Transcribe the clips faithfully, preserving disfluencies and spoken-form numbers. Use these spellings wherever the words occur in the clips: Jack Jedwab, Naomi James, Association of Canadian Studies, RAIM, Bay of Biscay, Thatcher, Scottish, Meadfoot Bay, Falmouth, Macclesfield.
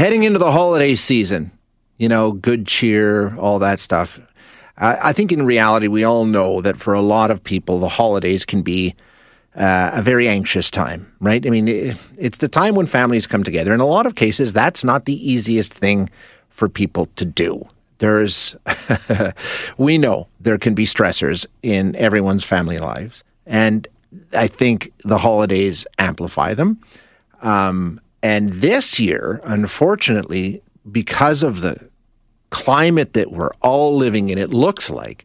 heading into the holiday season, you know, good cheer, all that stuff. I, I think in reality, we all know that for a lot of people, the holidays can be uh, a very anxious time, right? I mean, it, it's the time when families come together. In a lot of cases, that's not the easiest thing for people to do. There's, we know there can be stressors in everyone's family lives. And I think the holidays amplify them. Um, and this year, unfortunately, because of the climate that we're all living in, it looks like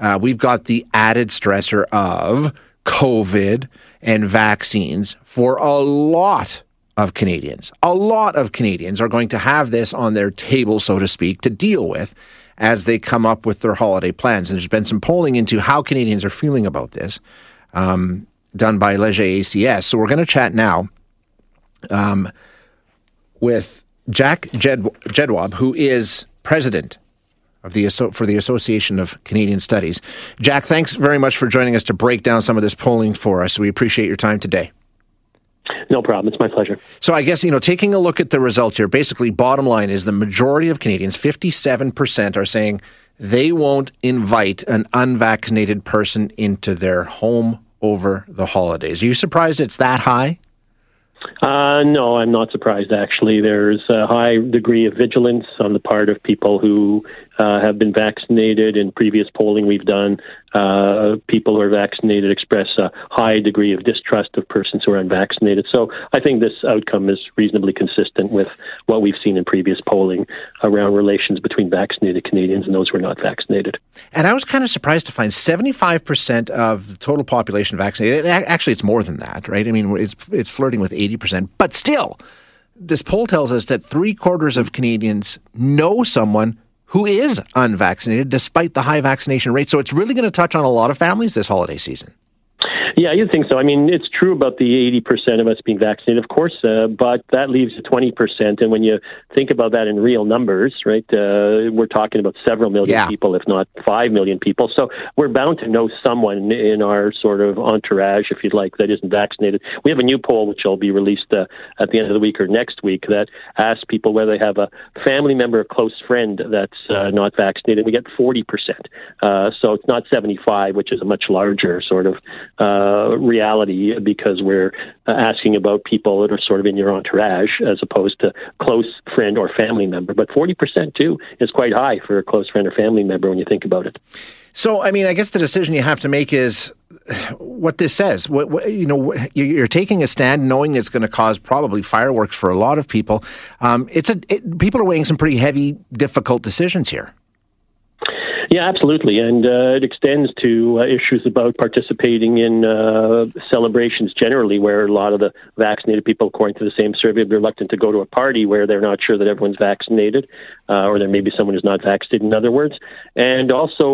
uh, we've got the added stressor of COVID and vaccines for a lot of Canadians. A lot of Canadians are going to have this on their table, so to speak, to deal with as they come up with their holiday plans. And there's been some polling into how Canadians are feeling about this, um, done by Leger A C S. So we're going to chat now um, with Jack Jed- Jedwab, who is president of the for the Association of Canadian Studies. Jack, thanks very much for joining us to break down some of this polling for us. We appreciate your time today. No problem. It's my pleasure. So I guess, you know, taking a look at the results here, basically bottom line is the majority of Canadians, fifty-seven percent, are saying they won't invite an unvaccinated person into their home over the holidays. Are you surprised it's that high? Uh, no, I'm not surprised, actually. There's a high degree of vigilance on the part of people who uh, have been vaccinated. In previous polling we've done, uh, people who are vaccinated express a high degree of distrust of persons who are unvaccinated. So I think this outcome is reasonably consistent with what we've seen in previous polling around relations between vaccinated Canadians and those who are not vaccinated. And I was kind of surprised to find seventy-five percent of the total population vaccinated. Actually, it's more than that, right? I mean, it's it's flirting with eighty percent. But still, this poll tells us that three quarters of Canadians know someone who is unvaccinated, despite the high vaccination rate. So it's really going to touch on a lot of families this holiday season. Yeah, you'd think so. I mean, it's true about the eighty percent of us being vaccinated, of course, uh, but that leaves twenty percent. And when you think about that in real numbers, right, uh, we're talking about several million yeah. people, if not five million people. So we're bound to know someone in our sort of entourage, if you'd like, that isn't vaccinated. We have a new poll, which will be released uh, at the end of the week or next week, that asks people whether they have a family member or close friend that's uh, not vaccinated. We get forty percent. Uh, so it's not seventy-five, which is a much larger sort of uh, Uh, reality, because we're uh, asking about people that are sort of in your entourage as opposed to close friend or family member. But forty percent too is quite high for a close friend or family member when you think about it. So, I mean, I guess the decision you have to make is what this says. What, what, you know, you're taking a stand knowing it's going to cause probably fireworks for a lot of people. Um, it's a it, people are weighing some pretty heavy, difficult decisions here. Yeah, absolutely. And uh, it extends to uh, issues about participating in uh, celebrations generally, where a lot of the vaccinated people, according to the same survey, are reluctant to go to a party where they're not sure that everyone's vaccinated, uh, or there may be someone who's not vaccinated, in other words. And also,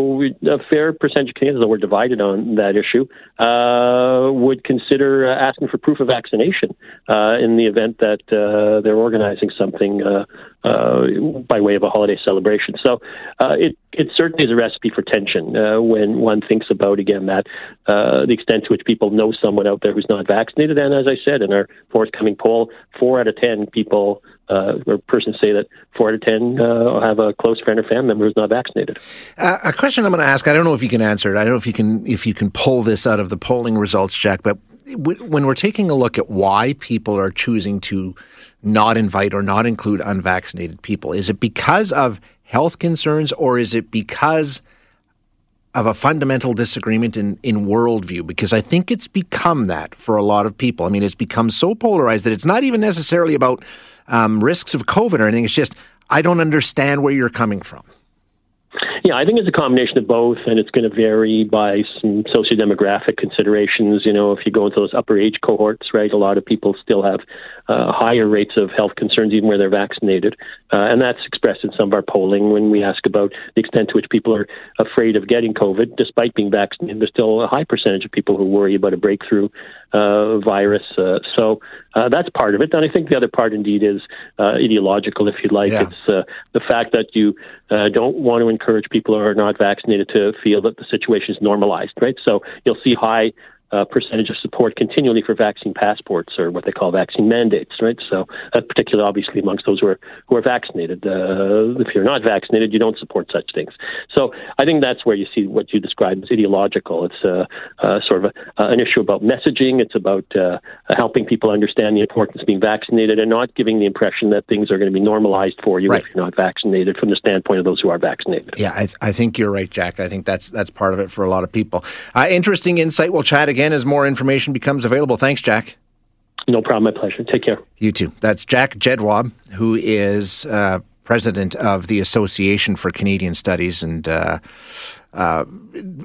a fair percentage of Canadians, though we're divided on that issue, uh, would consider uh, asking for proof of vaccination uh, in the event that uh, they're organizing something uh, uh, by way of a holiday celebration. So uh, it, it certainly is a recipe for tension uh, when one thinks about, again, that uh, the extent to which people know someone out there who's not vaccinated. And as I said, in our forthcoming poll, four out of ten people uh, or persons say that four out of ten uh, have a close friend or family member who's not vaccinated. Uh, a question I'm going to ask, I don't know if you can answer it. I don't know if you can if you can pull this out of the polling results, Jack, but w- when we're taking a look at why people are choosing to not invite or not include unvaccinated people, is it because of health concerns, or is it because of a fundamental disagreement in, in worldview? Because I think it's become that for a lot of people. I mean, it's become so polarized that it's not even necessarily about um, risks of COVID or anything. It's just, I don't understand where you're coming from. Yeah, I think it's a combination of both, and it's going to vary by some socio-demographic considerations. You know, if you go into those upper age cohorts, right, a lot of people still have uh, higher rates of health concerns even where they're vaccinated, uh, and that's expressed in some of our polling when we ask about the extent to which people are afraid of getting COVID despite being vaccinated. There's still a high percentage of people who worry about a breakthrough uh, virus, uh, so uh, that's part of it. And I think the other part, indeed, is uh, ideological, if you like. Yeah. It's uh, the fact that you uh, don't want to encourage people who are not vaccinated to feel that the situation is normalized, right? So you'll see high uh, percentage of support continually for vaccine passports, or what they call vaccine mandates, right? So that particularly, obviously, amongst those who are, who are vaccinated. Uh, if you're not vaccinated, you don't support such things. So I think that's where you see what you described as ideological. It's uh, uh, sort of a, uh, an issue about messaging. It's about uh, helping people understand the importance of being vaccinated and not giving the impression that things are going to be normalized for you right. if you're not vaccinated, from the standpoint of those who are vaccinated. Yeah, I, th- I think you're right, Jack. I think that's that's part of it for a lot of people. Uh, interesting insight. We'll chat again as more information becomes available. Thanks, Jack. No problem. My pleasure. Take care. You too. That's Jack Jedwab, who is uh, president of the Association for Canadian Studies and uh, uh,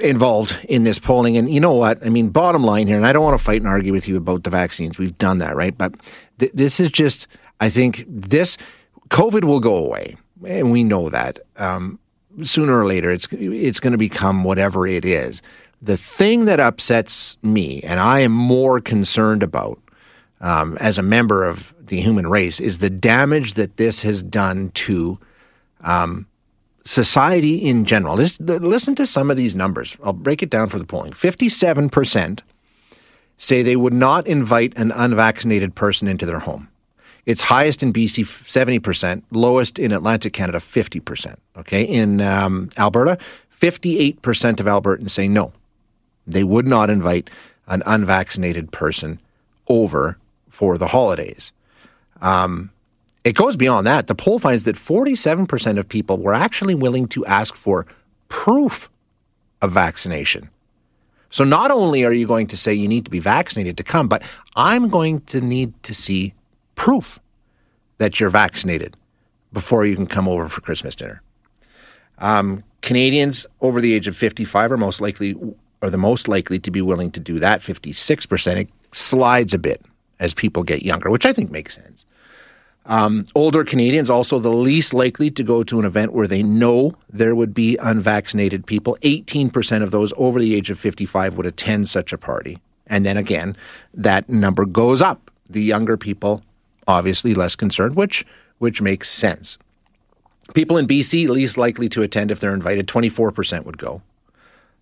involved in this polling. And you know what? I mean, bottom line here, and I don't want to fight and argue with you about the vaccines. We've done that, right? But th- this is just, I think this, COVID will go away. And we know that. Um, sooner or later, it's it's going to become whatever it is. The thing that upsets me, and I am more concerned about um, as a member of the human race, is the damage that this has done to um, society in general. This, listen to some of these numbers. I'll break it down for the polling. fifty-seven percent say they would not invite an unvaccinated person into their home. It's highest in B C, seventy percent, lowest in Atlantic Canada, fifty percent. Okay, in um, Alberta, fifty-eight percent of Albertans say no. They would not invite an unvaccinated person over for the holidays. Um, it goes beyond that. The poll finds that forty-seven percent of people were actually willing to ask for proof of vaccination. So not only are you going to say you need to be vaccinated to come, but I'm going to need to see proof that you're vaccinated before you can come over for Christmas dinner. Um, Canadians over the age of fifty-five are most likely, are the most likely to be willing to do that. fifty-six percent. It slides a bit as people get younger, which I think makes sense. Um, older Canadians also the least likely to go to an event where they know there would be unvaccinated people. eighteen percent of those over the age of fifty-five would attend such a party. And then again, that number goes up. The younger people obviously less concerned, which which makes sense. People in B C least likely to attend if they're invited. twenty-four percent would go.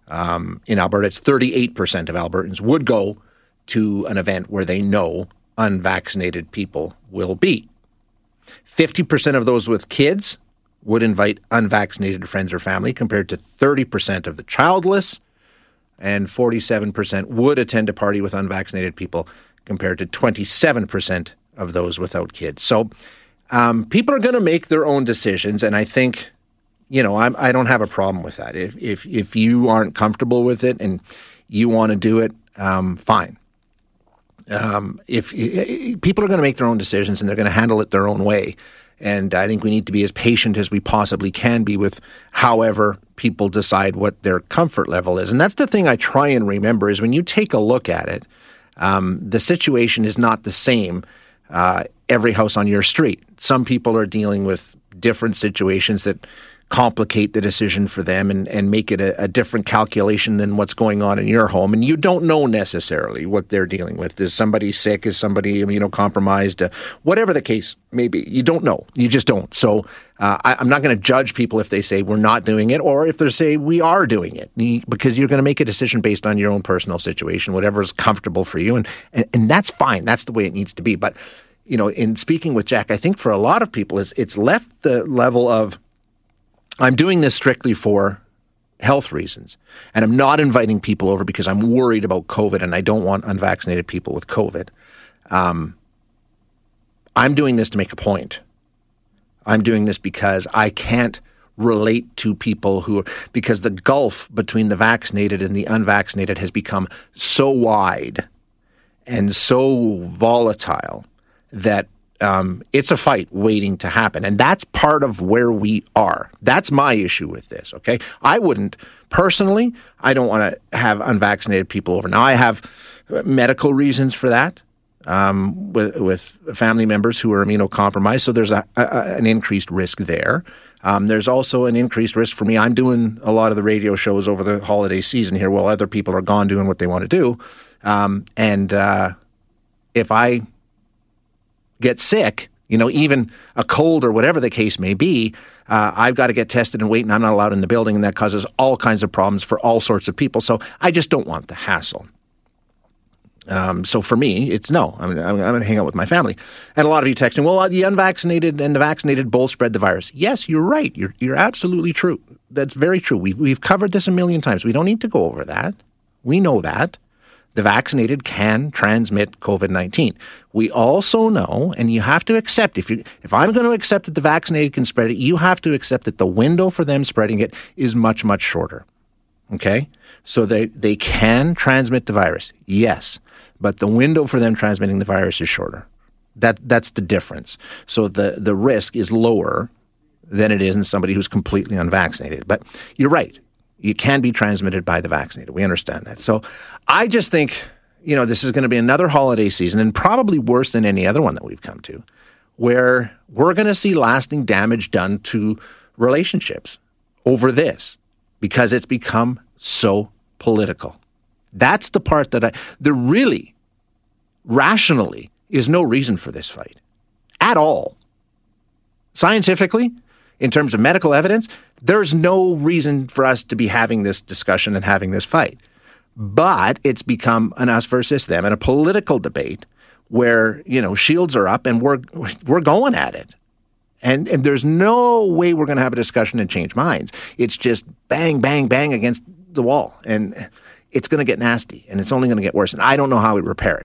Um, in Alberta, it's thirty-eight percent of Albertans would go to an event where they know unvaccinated people will be. fifty percent of those with kids would invite unvaccinated friends or family, compared to thirty percent of the childless, and forty-seven percent would attend a party with unvaccinated people, compared to twenty-seven percent of those without kids. So um, people are going to make their own decisions, and I think, you know, I'm, I don't have a problem with that. If if if you aren't comfortable with it and you want to do it, um, fine. Um, if, if people are going to make their own decisions and they're going to handle it their own way, and I think we need to be as patient as we possibly can be with however people decide what their comfort level is. And that's the thing I try and remember is when you take a look at it, um, the situation is not the same Uh, every house on your street. Some people are dealing with different situations that complicate the decision for them and, and make it a, a different calculation than what's going on in your home. And you don't know necessarily what they're dealing with. Is somebody sick? Is somebody immunocompromised? Uh, whatever the case may be, you don't know. You just don't. So uh, I, I'm not going to judge people if they say we're not doing it or if they say we are doing it, because you're going to make a decision based on your own personal situation, whatever is comfortable for you. And, and, and that's fine. That's the way it needs to be. But, you know, in speaking with Jack, I think for a lot of people, it's, it's left the level of, I'm doing this strictly for health reasons, and I'm not inviting people over because I'm worried about COVID and I don't want unvaccinated people with COVID. Um, I'm doing this to make a point. I'm doing this because I can't relate to people who are, because the gulf between the vaccinated and the unvaccinated has become so wide and so volatile that Um, it's a fight waiting to happen. And that's part of where we are. That's my issue with this, okay? I wouldn't, personally, I don't want to have unvaccinated people over. Now, I have medical reasons for that um, with, with family members who are immunocompromised. So there's a, a, an increased risk there. Um, there's also an increased risk for me. I'm doing a lot of the radio shows over the holiday season here while other people are gone doing what they want to do. Um, and uh, if I get sick, you know, even a cold or whatever the case may be, uh, I've got to get tested and wait, and I'm not allowed in the building, and that causes all kinds of problems for all sorts of people. So I just don't want the hassle. Um, so for me, it's no. I'm, I'm, I'm going to hang out with my family. And a lot of you texting, well, the unvaccinated and the vaccinated both spread the virus. Yes, you're right. You're you're absolutely true. That's very true. We've, we've covered this a million times. We don't need to go over that. We know that. The vaccinated can transmit COVID nineteen. We also know, and you have to accept, if you, if I'm going to accept that the vaccinated can spread it, you have to accept that the window for them spreading it is much, much shorter. Okay? So they, they can transmit the virus, yes, but the window for them transmitting the virus is shorter. That that's the difference. So the, the risk is lower than it is in somebody who's completely unvaccinated. But you're right. It can be transmitted by the vaccinated. We understand that. So I just think, you know, this is going to be another holiday season, and probably worse than any other one that we've come to, where we're going to see lasting damage done to relationships over this because it's become so political. That's the part that I, there really, rationally, is no reason for this fight at all. Scientifically, in terms of medical evidence, there's no reason for us to be having this discussion and having this fight. But it's become an us versus them and a political debate where, you know, shields are up and we're we're going at it. And, and there's no way we're going to have a discussion and change minds. It's just bang, bang, bang against the wall. And it's going to get nasty, and it's only going to get worse. And I don't know how we repair it.